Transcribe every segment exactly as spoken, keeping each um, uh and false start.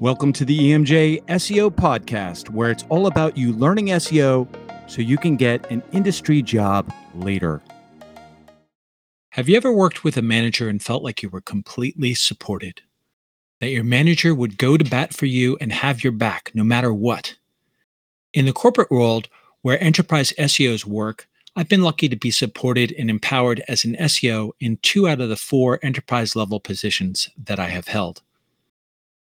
Welcome to the E M J S E O podcast, where it's all about you learning S E O so you can get an industry job later. Have you ever worked with a manager and felt like you were completely supported? That your manager would go to bat for you and have your back no matter what? In the corporate world, where enterprise S E Os work, I've been lucky to be supported and empowered as an S E O in two out of the four enterprise-level positions that I have held.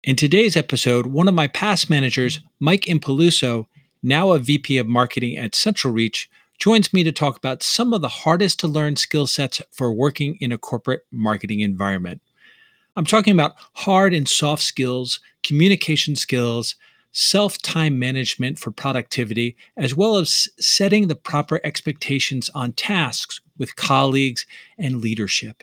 In today's episode, one of my past managers, Mike Impeluso, now a V P of Marketing at CentralReach, joins me to talk about some of the hardest-to-learn skill sets for working in a corporate marketing environment. I'm talking about hard and soft skills, communication skills, self-time management for productivity, as well as setting the proper expectations on tasks with colleagues and leadership.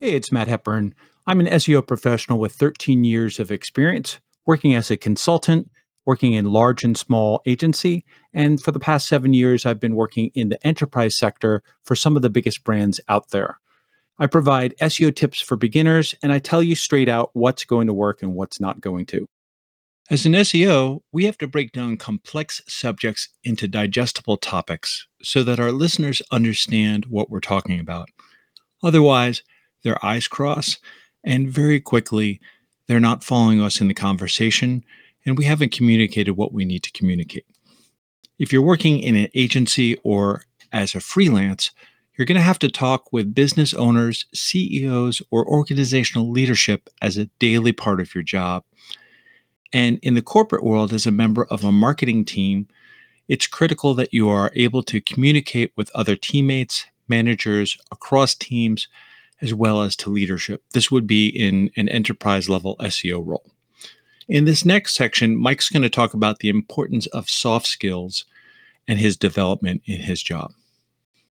Hey, it's Matt Hepburn. I'm an S E O professional with thirteen years of experience working as a consultant, working in large and small agency. And for the past seven years, I've been working in the enterprise sector for some of the biggest brands out there. I provide S E O tips for beginners, and I tell you straight out what's going to work and what's not going to. As an S E O, we have to break down complex subjects into digestible topics so that our listeners understand what we're talking about. Otherwise, their eyes cross, and very quickly, they're not following us in the conversation, and we haven't communicated what we need to communicate. If you're working in an agency or as a freelance, you're going to have to talk with business owners, C E Os, or organizational leadership as a daily part of your job. And in the corporate world, as a member of a marketing team, it's critical that you are able to communicate with other teammates, managers, across teams, as well as to leadership. This would be in an enterprise-level S E O role. In this next section, Mike's going to talk about the importance of soft skills and his development in his job.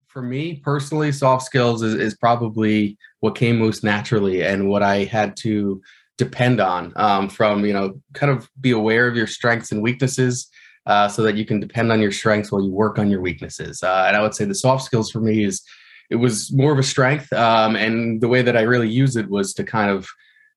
For me personally, soft skills is, is probably what came most naturally and what I had to depend on um, from, you know, kind of be aware of your strengths and weaknesses uh, so that you can depend on your strengths while you work on your weaknesses. Uh, and I would say the soft skills for me is it was more of a strength, um, and the way that I really used it was to kind of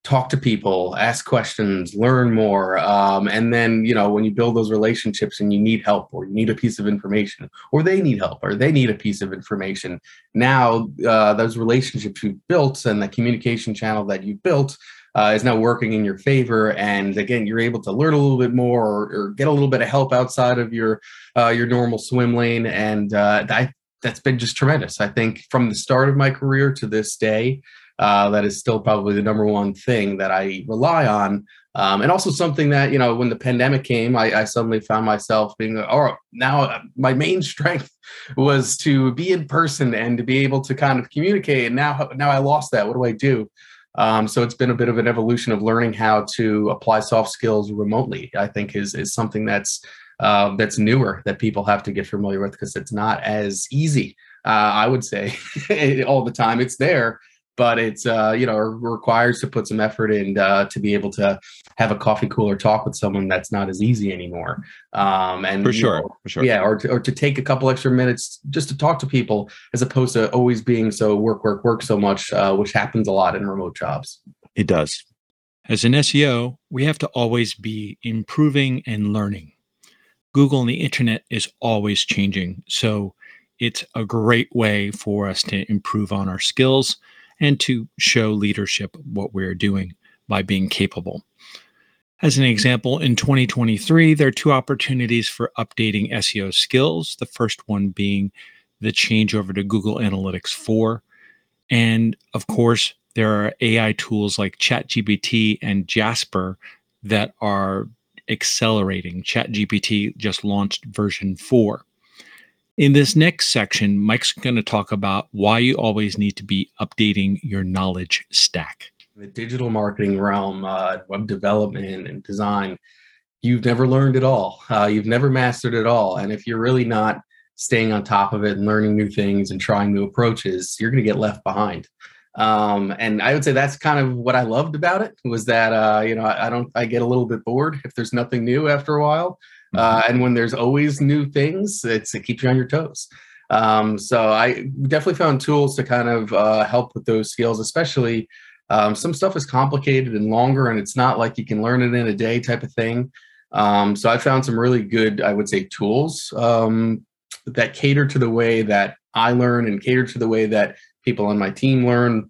talk to people, ask questions, learn more, um, and then, you know, when you build those relationships and you need help or you need a piece of information or they need help or they need a piece of information, now uh, those relationships you've built and the communication channel that you've built uh, is now working in your favor, and again, you're able to learn a little bit more or, or get a little bit of help outside of your uh, your normal swim lane, and uh, I that's been just tremendous. I think from the start of my career to this day, uh, that is still probably the number one thing that I rely on. Um, and also something that, you know, when the pandemic came, I, I suddenly found myself being, all right, now my main strength was to be in person and to be able to kind of communicate. And now, now I lost that. What do I do? Um, so it's been a bit of an evolution of learning how to apply soft skills remotely, I think is, is something that's Uh, that's newer that people have to get familiar with, because it's not as easy, uh, I would say, all the time. It's there, but it's, uh, you know, requires to put some effort in uh, to be able to have a coffee cooler talk with someone. That's not as easy anymore. Um, and for sure, you know, for sure. Yeah, or to, or to take a couple extra minutes just to talk to people, as opposed to always being so work, work, work so much, uh, which happens a lot in remote jobs. It does. As an S E O, we have to always be improving and learning. Google and the internet is always changing, so it's a great way for us to improve on our skills and to show leadership what we're doing by being capable. As an example, in twenty twenty-three, there are two opportunities for updating S E O skills. The first one being the changeover to Google Analytics four. And of course, there are A I tools like ChatGPT and Jasper that are accelerating. ChatGPT just launched version four. In this next section, Mike's going to talk about why you always need to be updating your knowledge stack. In the digital marketing realm, uh, web development and design, you've never learned it all. Uh, you've never mastered it all. And if you're really not staying on top of it and learning new things and trying new approaches, you're going to get left behind. Um, and I would say that's kind of what I loved about it, was that, uh, you know, I, I don't, I get a little bit bored if there's nothing new after a while. Uh, and when there's always new things, it's, it keeps you on your toes. Um, so I definitely found tools to kind of, uh, help with those skills, especially, Um, some stuff is complicated and longer, and it's not like you can learn it in a day type of thing. Um, so I found some really good, I would say, tools um, that cater to the way that I learn and cater to the way that people on my team learn.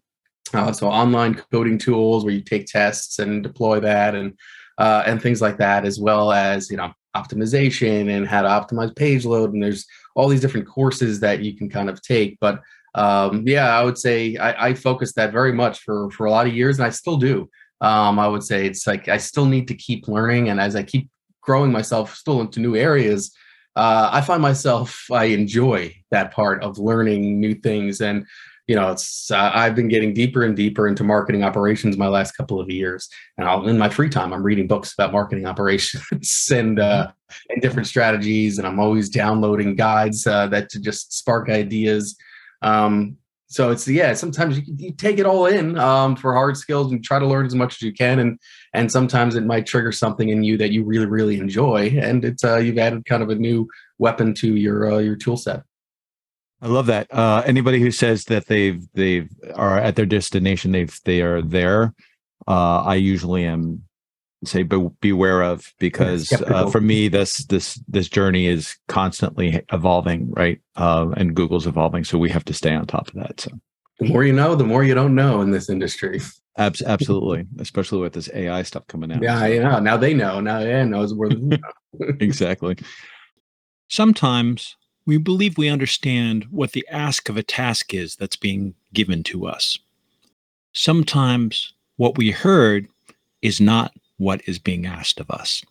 Uh, so online coding tools where you take tests and deploy that, and uh, and things like that, as well as, you know, optimization and how to optimize page load. And there's all these different courses that you can kind of take. But um, yeah, I would say I, I focused that very much for, for a lot of years, and I still do. Um, I would say it's like I still need to keep learning. And as I keep growing myself still into new areas, uh, I find myself, I enjoy that part of learning new things. And you know, it's uh, I've been getting deeper and deeper into marketing operations my last couple of years, and I'll, in my free time, I'm reading books about marketing operations and uh, and different strategies, and I'm always downloading guides uh, that to just spark ideas. Um, so it's yeah, sometimes you, you take it all in um, for hard skills and try to learn as much as you can, and and sometimes it might trigger something in you that you really really enjoy, and it's uh, you've added kind of a new weapon to your uh, your tool set. I love that. Uh, anybody who says that they've they've are at their destination, they've they are there. Uh, I usually am say be, beware of, because uh, for me this this this journey is constantly evolving, right? Uh, and Google's evolving, so we have to stay on top of that. So the more you know, the more you don't know in this industry. Abs- absolutely, especially with this A I stuff coming out. Yeah, so. yeah. Now they know. Now AI knows where. The- Exactly. Sometimes we believe we understand what the ask of a task is that's being given to us. Sometimes what we heard is not what is being asked of us.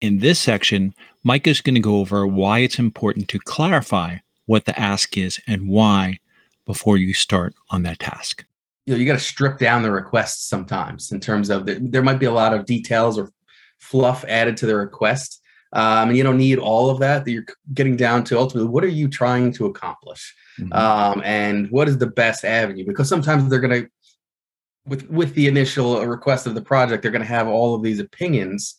In this section, Mike is going to go over why it's important to clarify what the ask is and why before you start on that task. You know, you got to strip down the requests sometimes in terms of the, there might be a lot of details or fluff added to the request. Um, and you don't need all of that, that you're getting down to ultimately, what are you trying to accomplish? Mm-hmm. Um, and what is the best avenue? Because sometimes they're going to, with with the initial request of the project, they're going to have all of these opinions,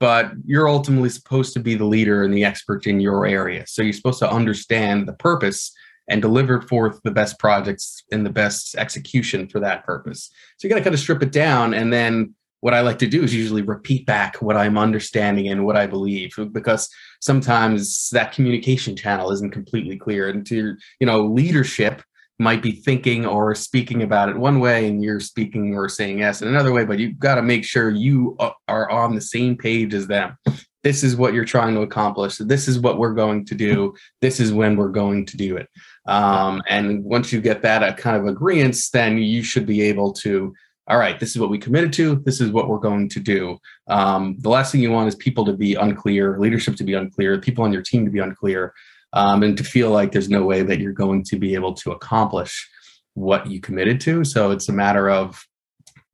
but you're ultimately supposed to be the leader and the expert in your area. So you're supposed to understand the purpose and deliver forth the best projects and the best execution for that purpose. So you got to kind of strip it down, and then what I like to do is usually repeat back what I'm understanding and what I believe, because sometimes that communication channel isn't completely clear. And to, you know, leadership might be thinking or speaking about it one way, and you're speaking or saying yes in another way, but you've got to make sure you are on the same page as them. This is what you're trying to accomplish. This is what we're going to do. This is when we're going to do it. Um, and once you get that kind of agreement, then you should be able to, all right, this is what we committed to. This is what we're going to do. Um, the last thing you want is people to be unclear, leadership to be unclear, people on your team to be unclear, um, and to feel like there's no way that you're going to be able to accomplish what you committed to. So it's a matter of,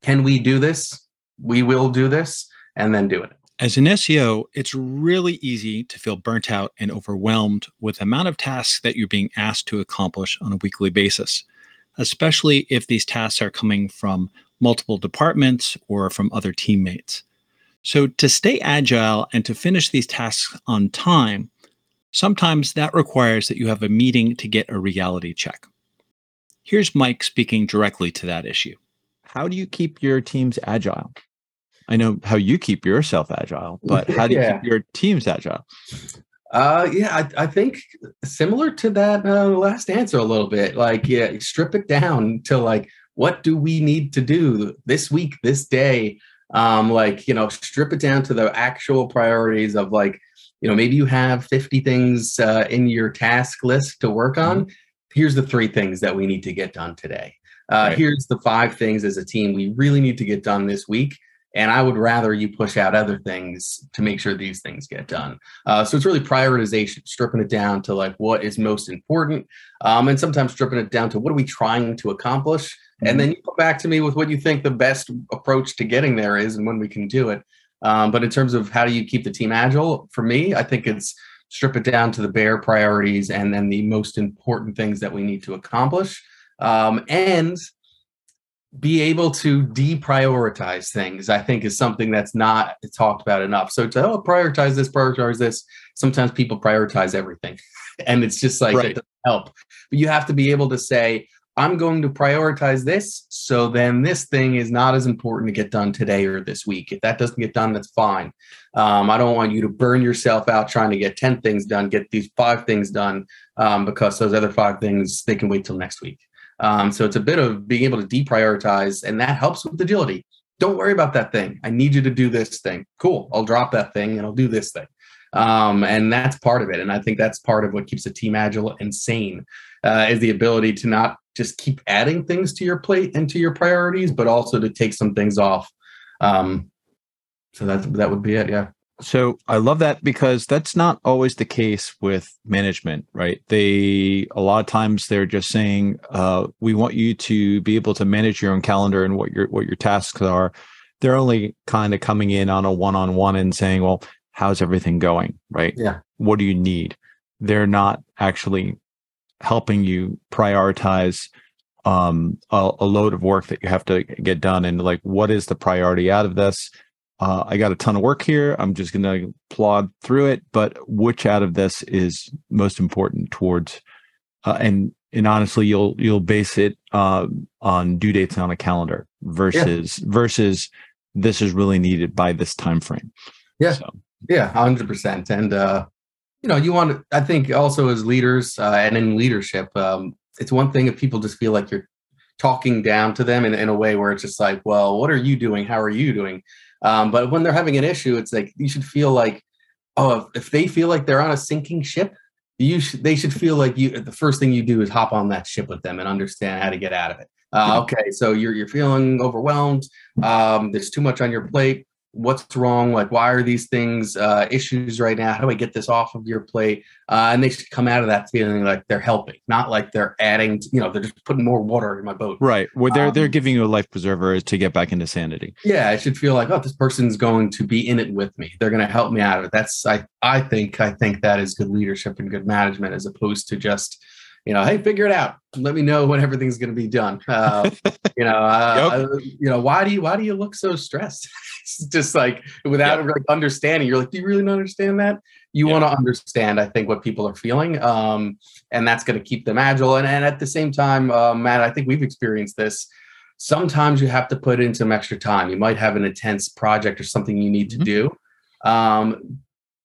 can we do this? We will do this, and then do it. As an S E O, it's really easy to feel burnt out and overwhelmed with the amount of tasks that you're being asked to accomplish on a weekly basis, especially if these tasks are coming from multiple departments or from other teammates. So to stay agile and to finish these tasks on time, sometimes that requires that you have a meeting to get a reality check. Here's Mike speaking directly to that issue. How do you keep your teams agile? I know how you keep yourself agile, but how do you yeah. keep your teams agile? Uh, yeah, I, I think similar to that uh, last answer a little bit, like, yeah, strip it down to like, what do we need to do this week, this day? Um, like, you know, strip it down to the actual priorities of like, you know, maybe you have fifty things uh, in your task list to work on. Here's the three things that we need to get done today. Uh, right. Here's the five things as a team we really need to get done this week. And I would rather you push out other things to make sure these things get done. Uh, so it's really prioritization, stripping it down to like what is most important, um, and sometimes stripping it down to what are we trying to accomplish. Mm-hmm. And then you come back to me with what you think the best approach to getting there is and when we can do it. Um, but in terms of how do you keep the team agile, for me, I think it's strip it down to the bare priorities and then the most important things that we need to accomplish. Um, and be able to deprioritize things, I think, is something that's not talked about enough. So to oh, prioritize this, prioritize this. Sometimes people prioritize everything, and it's just like, right. It doesn't help. But you have to be able to say, I'm going to prioritize this, so then this thing is not as important to get done today or this week. If that doesn't get done, that's fine. Um, I don't want you to burn yourself out trying to get ten things done, get these five things done, um, because those other five things, they can wait till next week. Um, so it's a bit of being able to deprioritize, and that helps with agility. Don't worry about that thing. I need you to do this thing. Cool. I'll drop that thing and I'll do this thing. Um, and that's part of it. And I think that's part of what keeps a team agile and sane, uh, is the ability to not just keep adding things to your plate and to your priorities, but also to take some things off. Um, so that's, that would be it. Yeah. So I love that, because that's not always the case with management, right? They, a lot of times they're just saying, uh, we want you to be able to manage your own calendar and what your, what your tasks are. They're only kind of coming in on a one-on-one and saying, well, how's everything going, right? Yeah. What do you need? They're not actually helping you prioritize um, a, a load of work that you have to get done. And like, what is the priority out of this? Uh, I got a ton of work here. I'm just going to plod through it. But which out of this is most important towards, uh, and and honestly, you'll you'll base it uh, on due dates on a calendar versus yeah. versus this is really needed by this time frame. Yeah, so. yeah, one hundred percent. And uh, you know, you want to, I think also as leaders uh, and in leadership, um, it's one thing if people just feel like you're talking down to them in, in a way where it's just like, well, what are you doing? How are you doing? Um, but when they're having an issue, it's like, you should feel like, oh, if, if they feel like they're on a sinking ship, you should, they should feel like you, the first thing you do is hop on that ship with them and understand how to get out of it. Uh, okay. So you're, you're feeling overwhelmed. Um, there's too much on your plate. What's wrong? Like, why are these things uh, issues right now? How do I get this off of your plate? Uh, and they should come out of that feeling like they're helping, not like they're adding, you know, they're just putting more water in my boat. Right. Well, they're, um, they're giving you a life preserver to get back into sanity. Yeah. I should feel like, oh, this person's going to be in it with me. They're going to help me out of it. That's, I, I think, I think that is good leadership and good management, as opposed to just, you know, hey, figure it out. Let me know when everything's going to be done. Uh, you know, uh, yep. you know, why do you why do you look so stressed? It's just like, without yep. like, understanding, you're like, do you really not understand that? You yep. want to understand, I think, what people are feeling, um, and that's going to keep them agile. And, and at the same time, uh, Matt, I think we've experienced this. Sometimes you have to put in some extra time. You might have an intense project or something you need to mm-hmm. do. Um,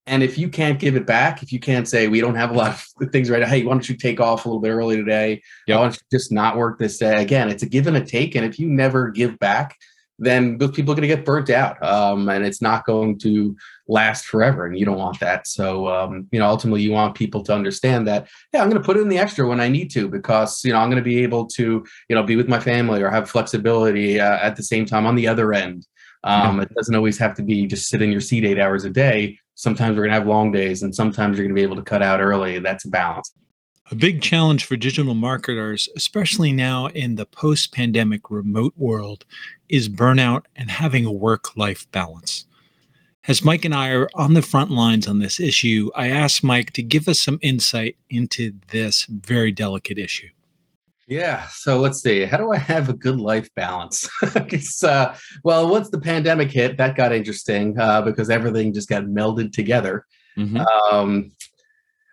And if you can't give it back, if you can't say, we don't have a lot of things right now, hey, why don't you take off a little bit early today? Yep. Why don't you just not work this day? Again, it's a give and a take. And if you never give back, then those people are going to get burnt out. Um, and it's not going to last forever. And you don't want that. So, um, you know, ultimately, you want people to understand that, yeah, I'm going to put in the extra when I need to, because, you know, I'm going to be able to, you know, be with my family or have flexibility uh, at the same time on the other end. Um, yeah. It doesn't always have to be just sit in your seat eight hours a day. Sometimes we're going to have long days, and sometimes you're going to be able to cut out early. That's a balance. A big challenge for digital marketers, especially now in the post-pandemic remote world, is burnout and having a work-life balance. As Mike and I are on the front lines on this issue, I asked Mike to give us some insight into this very delicate issue. Yeah. So let's see. How do I have a good life balance? uh, well, once the pandemic hit, that got interesting uh, because everything just got melded together. Mm-hmm. Um,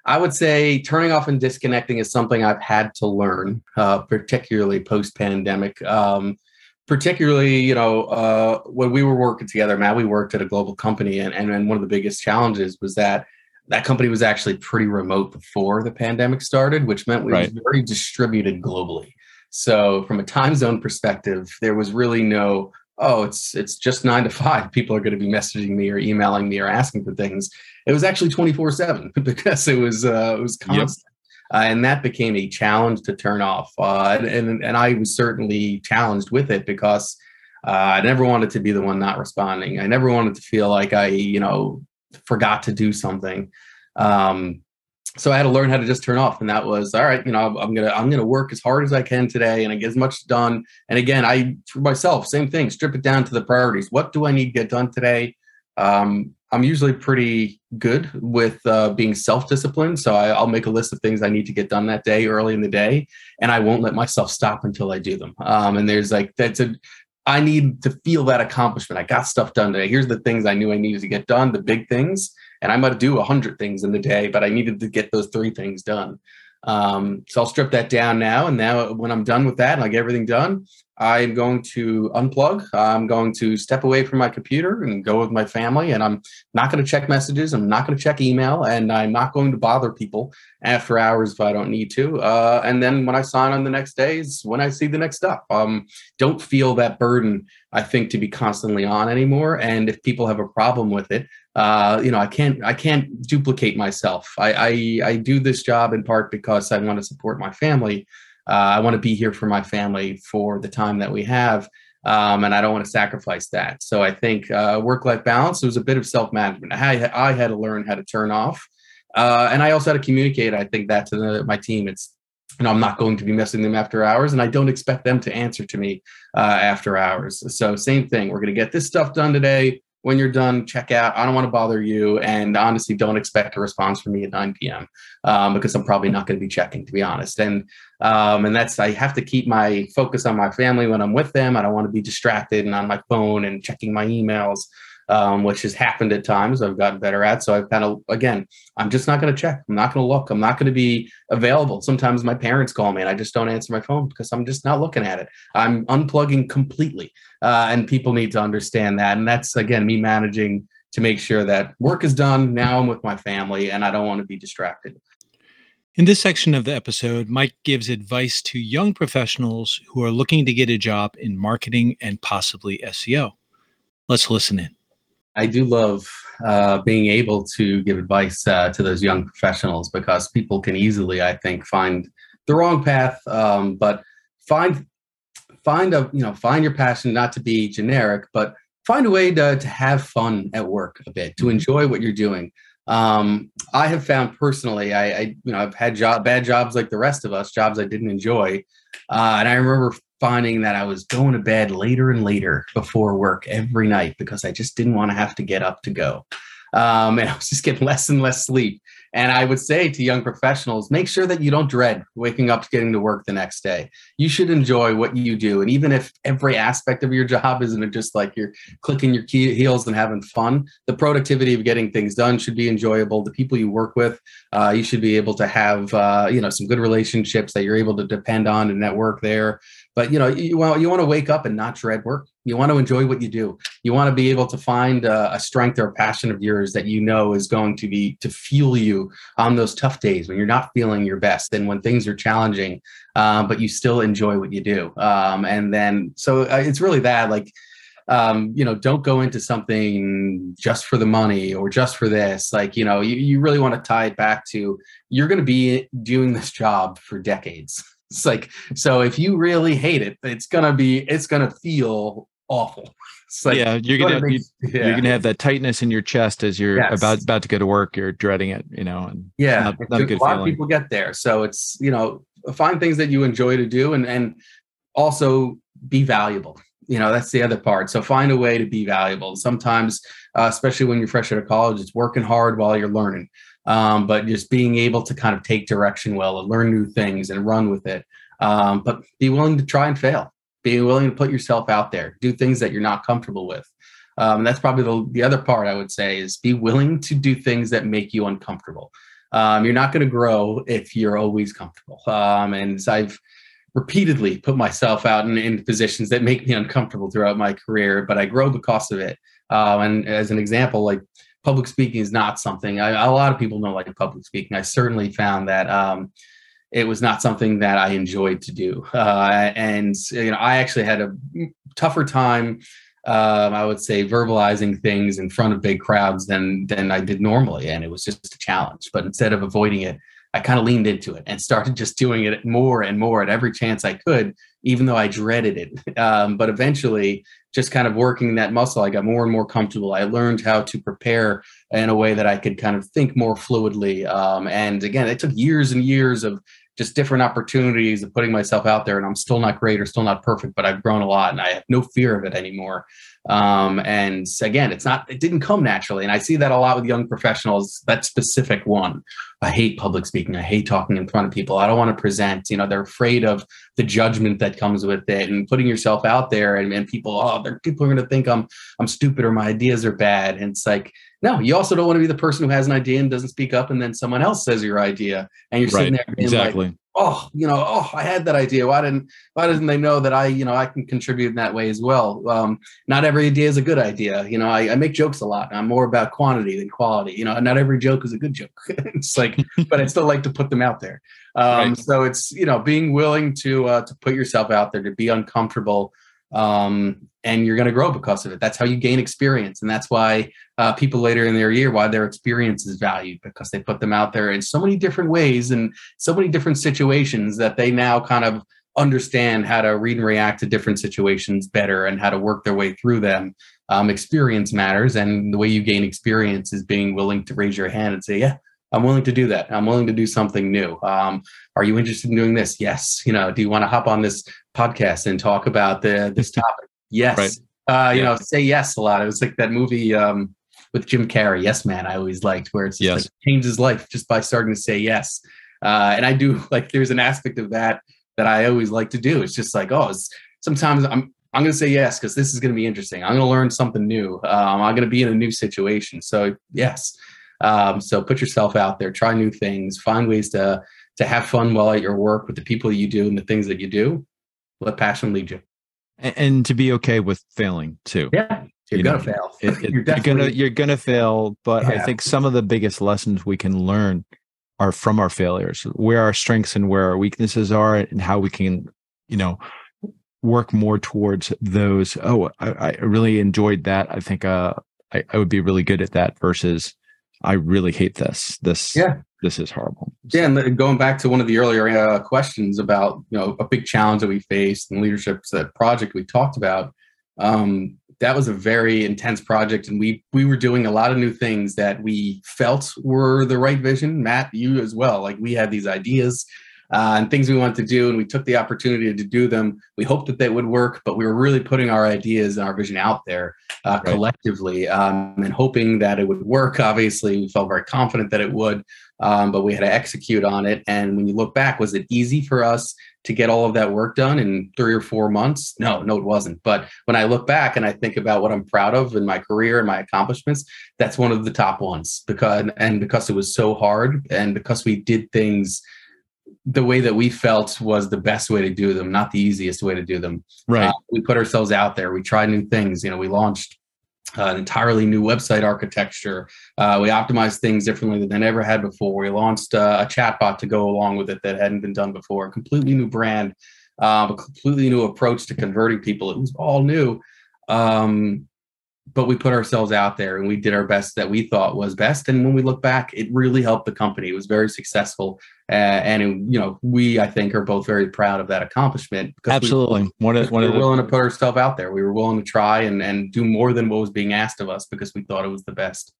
I would say turning off and disconnecting is something I've had to learn, uh, particularly post-pandemic. Um, particularly, you know, uh, when we were working together, Matt, we worked at a global company, and, and, and one of the biggest challenges was that That company was actually pretty remote before the pandemic started, which meant we right. were very distributed globally. So from a time zone perspective, there was really no, oh, it's it's just nine to five. People are going to be messaging me or emailing me or asking for things. It was actually twenty-four seven because it was uh, it was constant. Yep. Uh, and that became a challenge to turn off. Uh, and, and, and I was certainly challenged with it because uh, I never wanted to be the one not responding. I never wanted to feel like I, you know, forgot to do something. Um, so I had to learn how to just turn off. And that was, all right, you know, I'm going to, I'm going to work as hard as I can today and I get as much done. And again, I, for myself, same thing, strip it down to the priorities. What do I need to get done today? Um, I'm usually pretty good with uh, being self-disciplined. So I, I'll make a list of things I need to get done that day early in the day. And I won't let myself stop until I do them. Um, and there's like, that's a, I need to feel that accomplishment. I got stuff done today. Here's the things I knew I needed to get done, the big things. And I might do a hundred things in the day, but I needed to get those three things done. Um, so I'll strip that down now. And now when I'm done with that and I get everything done, I'm going to unplug. I'm going to step away from my computer and go with my family. And I'm not going to check messages. I'm not going to check email. And I'm not going to bother people after hours if I don't need to. Uh, and then when I sign on the next day is when I see the next stuff. Um, don't feel that burden, I think, to be constantly on anymore. And if people have a problem with it, uh, you know, I can't I can't duplicate myself. I, I, I do this job in part because I want to support my family. Uh, I want to be here for my family for the time that we have, um, and I don't want to sacrifice that. So I think uh, work-life balance, it was a bit of self-management. I, I had to learn how to turn off, uh, and I also had to communicate, I think, that to the, my team. It's, you know, I'm not going to be messaging them after hours, and I don't expect them to answer to me uh, after hours. So same thing. We're going to get this stuff done today. When you're done, check out. I don't want to bother you. And honestly, don't expect a response from me at nine p.m. Um, because I'm probably not going to be checking, to be honest. And um, and that's, I have to keep my focus on my family when I'm with them. I don't want to be distracted and on my phone and checking my emails, um, which has happened at times. I've gotten better at. So I've kind of, again, I'm just not going to check. I'm not going to look. I'm not going to be available. Sometimes my parents call me and I just don't answer my phone because I'm just not looking at it. I'm unplugging completely. Uh, and people need to understand that. And that's, again, me managing to make sure that work is done. Now I'm with my family and I don't want to be distracted. In this section of the episode, Mike gives advice to young professionals who are looking to get a job in marketing and possibly S E O. Let's listen in. I do love uh, being able to give advice uh, to those young professionals because people can easily, I think, find the wrong path, um, but find Find a, you know, find your passion, not to be generic, but find a way to, to have fun at work a bit, to enjoy what you're doing. Um, I have found personally, I, I you know, I've had job, bad jobs like the rest of us, jobs I didn't enjoy. Uh, and I remember finding that I was going to bed later and later before work every night because I just didn't want to have to get up to go. Um, and I was just getting less and less sleep. And I would say to young professionals, make sure that you don't dread waking up, getting to work the next day. You should enjoy what you do. And even if every aspect of your job isn't just like you're clicking your heels and having fun, the productivity of getting things done should be enjoyable. The people you work with, uh, you should be able to have, uh, you know, some good relationships that you're able to depend on and network there. But, you know, you, well, you want to wake up and not dread work. You want to enjoy what you do. You want to be able to find a, a strength or a passion of yours that you know is going to be to fuel you on those tough days when you're not feeling your best and when things are challenging, um, but you still enjoy what you do. Um, and then, so it's really that, like, um, you know, don't go into something just for the money or just for this. Like, you know, you, you really want to tie it back to you're going to be doing this job for decades. It's like, so if you really hate it, it's going to be, it's going to feel awful. It's like, yeah, you're going to, you, yeah. you're going to have that tightness in your chest as you're yes. about, about to go to work. You're dreading it, you know, and yeah, not, not a, good a lot feeling. Of people get there. So it's, you know, find things that you enjoy to do and, and also be valuable. You know, that's the other part. So find a way to be valuable. Sometimes, uh, especially when you're fresh out of college, it's working hard while you're learning. Um, but just being able to kind of take direction well and learn new things and run with it. Um, but be willing to try and fail. Be willing to put yourself out there. Do things that you're not comfortable with. Um, and that's probably the, the other part I would say is be willing to do things that make you uncomfortable. Um, you're not going to grow if you're always comfortable. Um, and I've repeatedly put myself out in, in positions that make me uncomfortable throughout my career, but I grow because of it. Uh, and as an example, like, public speaking is not something I, a lot of people don't like public speaking. I certainly found that um, it was not something that I enjoyed to do. Uh, and, you know, I actually had a tougher time, um, I would say, verbalizing things in front of big crowds than, than I did normally. And it was just a challenge. But instead of avoiding it, I kind of leaned into it and started just doing it more and more at every chance I could, even though I dreaded it. Um, but eventually, just kind of working that muscle, I got more and more comfortable. I learned how to prepare in a way that I could kind of think more fluidly. Um, and again, it took years and years of just different opportunities of putting myself out there. And I'm still not great or still not perfect, but I've grown a lot and I have no fear of it anymore. Um, and again, it's not, it didn't come naturally. And I see that a lot with young professionals, that specific one. I hate public speaking. I hate talking in front of people. I don't want to present, you know, they're afraid of the judgment that comes with it and putting yourself out there and, and people, oh, they're, people are going to think I'm, I'm stupid or my ideas are bad. And it's like, no, you also don't want to be the person who has an idea and doesn't speak up. And then someone else says your idea and you're right. sitting there being exactly. like, oh, you know, oh, I had that idea. Why didn't, why didn't they know that I, you know, I can contribute in that way as well? Um, not every idea is a good idea. You know, I, I make jokes a lot. I'm more about quantity than quality. You know, not every joke is a good joke. It's like, but I still like to put them out there. Um, right. So it's, you know, being willing to, uh, to put yourself out there, to be uncomfortable, um, and you're going to grow because of it. That's how you gain experience. And that's why uh, people later in their year, why their experience is valued, because they put them out there in so many different ways and so many different situations that they now kind of understand how to read and react to different situations better and how to work their way through them. Um, experience matters. And the way you gain experience is being willing to raise your hand and say, yeah, I'm willing to do that. I'm willing to do something new. Um, are you interested in doing this? Yes. You know, do you want to hop on this podcast and talk about the, this topic? Yes. Right. Uh, you yeah. know, say yes a lot. It was like that movie um, with Jim Carrey, Yes Man, I always liked, where it's just yes. like changed his life just by starting to say yes. Uh, and I do, like, there's an aspect of that that I always like to do. It's just like, oh, it's, sometimes I'm I'm going to say yes because this is going to be interesting. I'm going to learn something new. Um, I'm going to be in a new situation. So yes. Um, so put yourself out there, try new things, find ways to to have fun while at your work with the people you do and the things that you do. Let passion lead you. And to be okay with failing too. Yeah, you're you gonna know, fail. It, it, you're, you're gonna you're gonna fail. But yeah. I think some of the biggest lessons we can learn are from our failures, where our strengths and where our weaknesses are, and how we can, you know, work more towards those. Oh, I, I really enjoyed that. I think uh, I, I would be really good at that versus I really hate this. This yeah. This is horrible. Yeah, and going back to one of the earlier uh, questions about, you know, a big challenge that we faced and leadership, that project we talked about, um, that was a very intense project. And we we were doing a lot of new things that we felt were the right vision. Matt, you as well. Like, we had these ideas uh, and things we wanted to do, and we took the opportunity to do them. We hoped that they would work, but we were really putting our ideas and our vision out there uh, right. collectively um, and hoping that it would work. Obviously, we felt very confident that it would. Um, but we had to execute on it. And when you look back, was it easy for us to get all of that work done in three or four months? No, no, it wasn't. But when I look back and I think about what I'm proud of in my career and my accomplishments, that's one of the top ones, because, and because it was so hard and because we did things the way that we felt was the best way to do them, not the easiest way to do them. Right. Uh, we put ourselves out there. We tried new things. You know, we launched Uh, an entirely new website architecture. Uh, we optimized things differently than they never had before. We launched uh, a chatbot to go along with it that hadn't been done before. A completely new brand, uh, a completely new approach to converting people. It was all new, um, but we put ourselves out there and we did our best that we thought was best. And when we look back, it really helped the company. It was very successful, uh, and it, you know, we I think are both very proud of that accomplishment. Because absolutely, we, one of, one we were of the- willing to put ourselves out there. We were willing to try and and do more than what was being asked of us because we thought it was the best.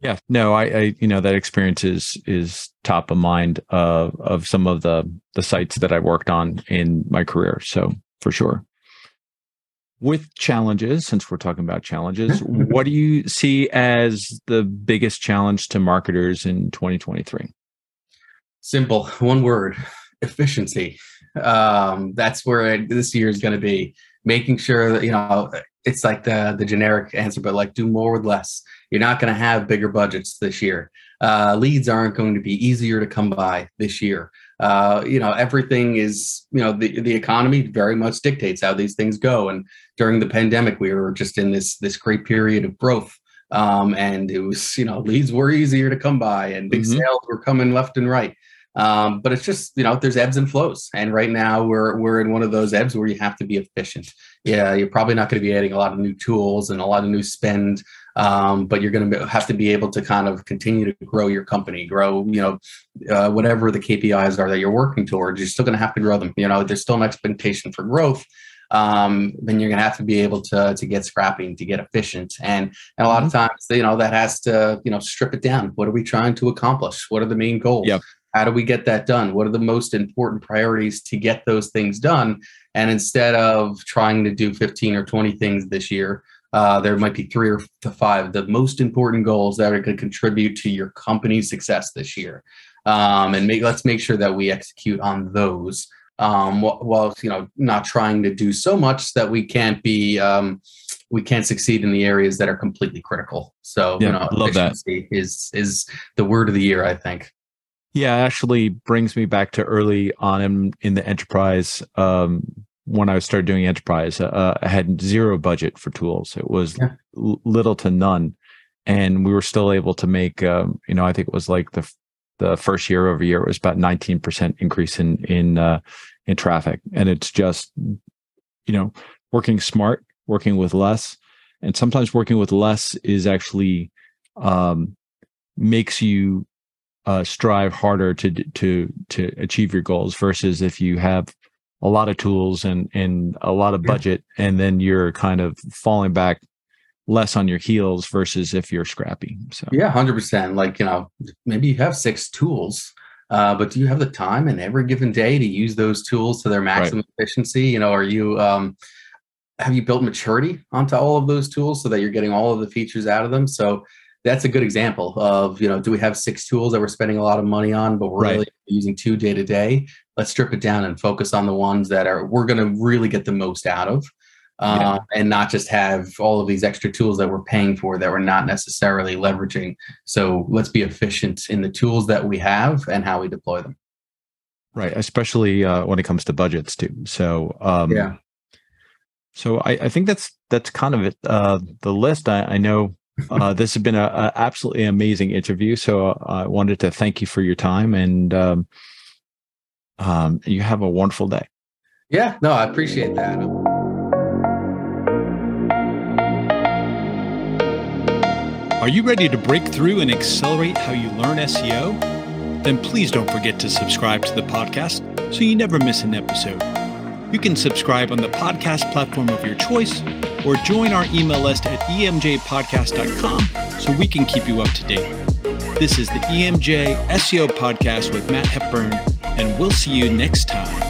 Yeah, no, I, I you know, that experience is is top of mind of of some of the the sites that I worked on in my career. So for sure. With challenges, since we're talking about challenges, what do you see as the biggest challenge to marketers in twenty twenty-three? Simple, one word, efficiency. Um, that's where it, this year is going to be. Making sure that, you know, it's like the the generic answer, but like do more with less. You're not going to have bigger budgets this year. Uh, leads aren't going to be easier to come by this year. Uh, you know, everything is, you know, the, the economy very much dictates how these things go. And during the pandemic, we were just in this, this great period of growth. Um, and it was, you know, leads were easier to come by and big mm-hmm. sales were coming left and right. Um, but it's just, you know, there's ebbs and flows. And right now we're, we're in one of those ebbs where you have to be efficient. Yeah. You're probably not going to be adding a lot of new tools and a lot of new spend. Um, but you're going to have to be able to kind of continue to grow your company, grow, you know, uh, whatever the K P Is are that you're working towards, you're still going to have to grow them. You know, there's still an expectation for growth. Um, then you're going to have to be able to, to get scrapping, to get efficient. And, and a lot of times, you know, that has to, you know, strip it down. What are we trying to accomplish? What are the main goals? Yep. How do we get that done? What are the most important priorities to get those things done? And instead of trying to do fifteen or twenty things this year, uh, there might be three or to five, the most important goals that are going to contribute to your company's success this year. Um, and make, let's make sure that we execute on those um, while, you know, not trying to do so much that we can't be, um, we can't succeed in the areas that are completely critical. So, yeah, you know, I love efficiency that. is, is the word of the year, I think. Yeah, it actually brings me back to early on in, in the enterprise. Um, when I started doing enterprise, uh, I had zero budget for tools. It was yeah. little to none. And we were still able to make, um, you know, I think it was like the the first year over year, it was about nineteen percent increase in in uh, in traffic. And it's just, you know, working smart, working with less. And sometimes working with less is actually um, makes you Uh, strive harder to to to achieve your goals versus if you have a lot of tools and and a lot of budget yeah. and then you're kind of falling back less on your heels versus if you're scrappy. So yeah, one hundred percent. Like, you know, maybe you have six tools, uh, but do you have the time in every given day to use those tools to their maximum right. efficiency? You know, are you um, have you built maturity onto all of those tools so that you're getting all of the features out of them? So that's a good example of, you know, do we have six tools that we're spending a lot of money on, but we're right. really using two day to day? Let's strip it down and focus on the ones that are, we're going to really get the most out of um, yeah. and not just have all of these extra tools that we're paying for that we're not necessarily leveraging. So let's be efficient in the tools that we have and how we deploy them. Right. Especially uh, when it comes to budgets too. So, um, yeah. so I, I think that's, that's kind of it, uh, the list. I, I know. uh, this has been a, a absolutely amazing interview. So uh, I wanted to thank you for your time, and um, um, you have a wonderful day. Yeah, no, I appreciate that. Are you ready to break through and accelerate how you learn S E O? Then please don't forget to subscribe to the podcast so you never miss an episode. You can subscribe on the podcast platform of your choice, or join our email list at E M J podcast dot com so we can keep you up to date. This is the E M J S E O Podcast with Matt Hepburn, and we'll see you next time.